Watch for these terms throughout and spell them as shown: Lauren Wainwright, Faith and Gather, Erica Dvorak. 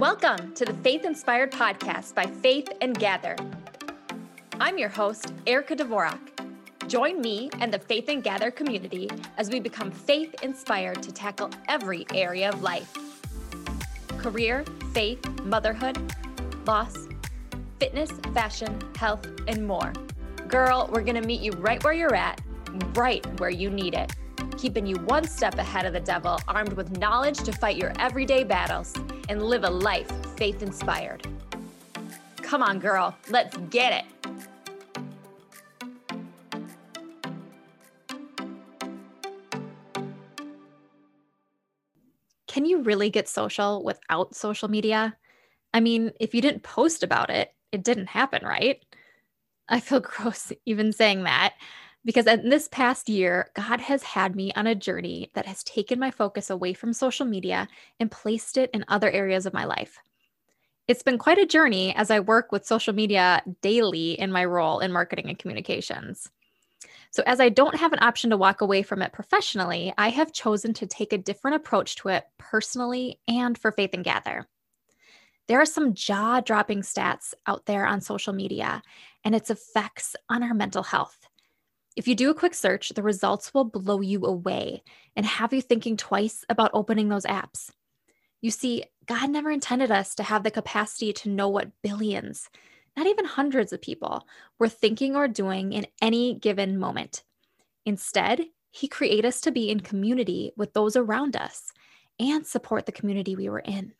Welcome to the Faith Inspired Podcast by Faith and Gather. I'm your host, Erica Dvorak. Join me and the Faith and Gather community as we become faith inspired to tackle every area of life. Career, faith, motherhood, loss, fitness, fashion, health, and more. Girl, we're gonna meet you right where you're at, right where you need it, keeping you one step ahead of the devil, armed with knowledge to fight your everyday battles and live a life faith-inspired. Come on, girl, let's get it. Can you really get social without social media? I mean, if you didn't post about it, it didn't happen, right? I feel gross even saying that, because in this past year, God has had me on a journey that has taken my focus away from social media and placed it in other areas of my life. It's been quite a journey as I work with social media daily in my role in marketing and communications. So as I don't have an option to walk away from it professionally, I have chosen to take a different approach to it personally and for Faith and Gather. There are some jaw-dropping stats out there on social media and its effects on our mental health. If you do a quick search, the results will blow you away and have you thinking twice about opening those apps. You see, God never intended us to have the capacity to know what billions, not even hundreds of people, were thinking or doing in any given moment. Instead, He created us to be in community with those around us and support the community we were in.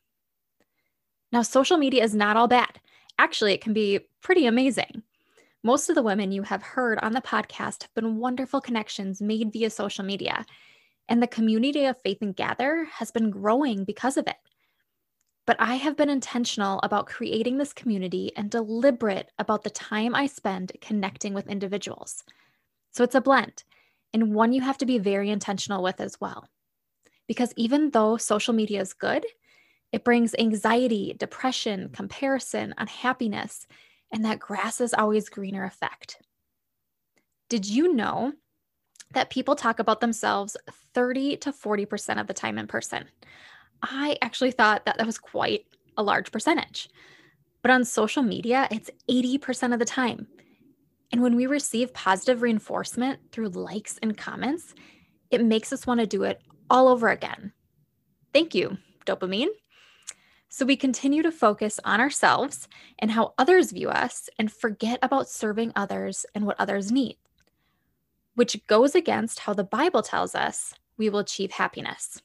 Now, social media is not all bad. Actually, it can be pretty amazing. Most of the women you have heard on the podcast have been wonderful connections made via social media, and the community of Faith and Gather has been growing because of it. But I have been intentional about creating this community and deliberate about the time I spend connecting with individuals. So it's a blend, and one you have to be very intentional with as well. Because even though social media is good, it brings anxiety, depression, comparison, unhappiness, and that grass is always greener effect. Did you know that people talk about themselves 30 to 40% of the time in person? I actually thought that was quite a large percentage, but on social media, it's 80% of the time. And when we receive positive reinforcement through likes and comments, it makes us want to do it all over again. Thank you, dopamine. So we continue to focus on ourselves and how others view us and forget about serving others and what others need, which goes against how the Bible tells us we will achieve happiness.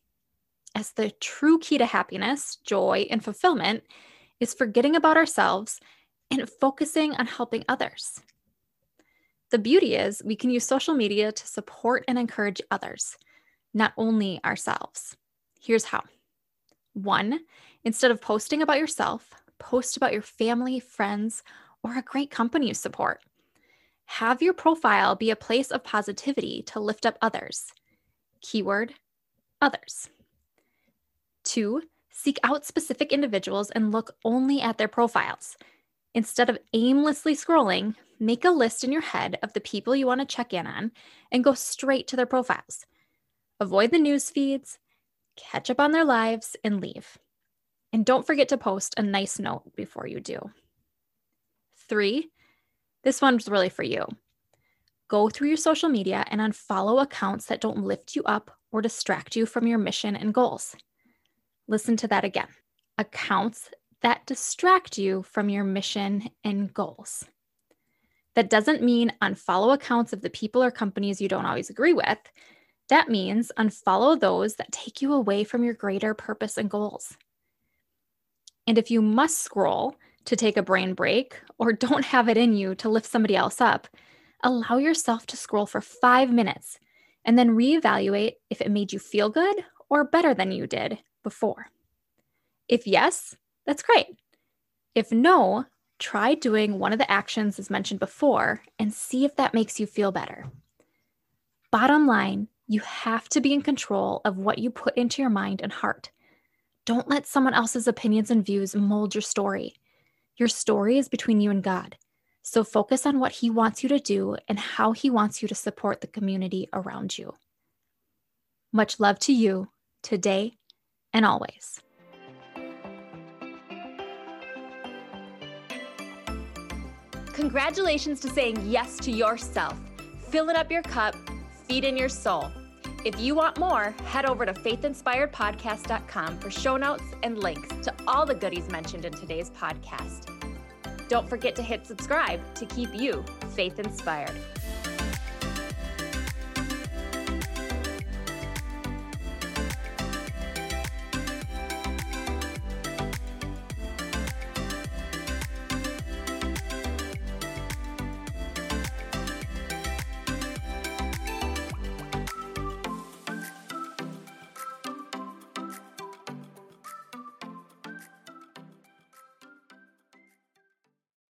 As the true key to happiness, joy, and fulfillment is forgetting about ourselves and focusing on helping others. The beauty is we can use social media to support and encourage others, not only ourselves. Here's how. 1, instead of posting about yourself, post about your family, friends, or a great company you support. Have your profile be a place of positivity to lift up others. Keyword, others. 2, seek out specific individuals and look only at their profiles. Instead of aimlessly scrolling, make a list in your head of the people you want to check in on and go straight to their profiles. Avoid the news feeds, catch up on their lives, and leave. And don't forget to post a nice note before you do. 3, this one's really for you. Go through your social media and unfollow accounts that don't lift you up or distract you from your mission and goals. Listen to that again. Accounts that distract you from your mission and goals. That doesn't mean unfollow accounts of the people or companies you don't always agree with. That means unfollow those that take you away from your greater purpose and goals. And if you must scroll to take a brain break or don't have it in you to lift somebody else up, allow yourself to scroll for 5 minutes and then reevaluate if it made you feel good or better than you did before. If yes, that's great. If no, try doing one of the actions as mentioned before and see if that makes you feel better. Bottom line, you have to be in control of what you put into your mind and heart. Don't let someone else's opinions and views mold your story. Your story is between you and God. So focus on what He wants you to do and how He wants you to support the community around you. Much love to you today and always. congratulations to saying yes to yourself, filling up your cup, feeding your soul. If you want more, head over to faithinspiredpodcast.com for show notes and links to all the goodies mentioned in today's podcast. Don't forget to hit subscribe to keep you faith inspired.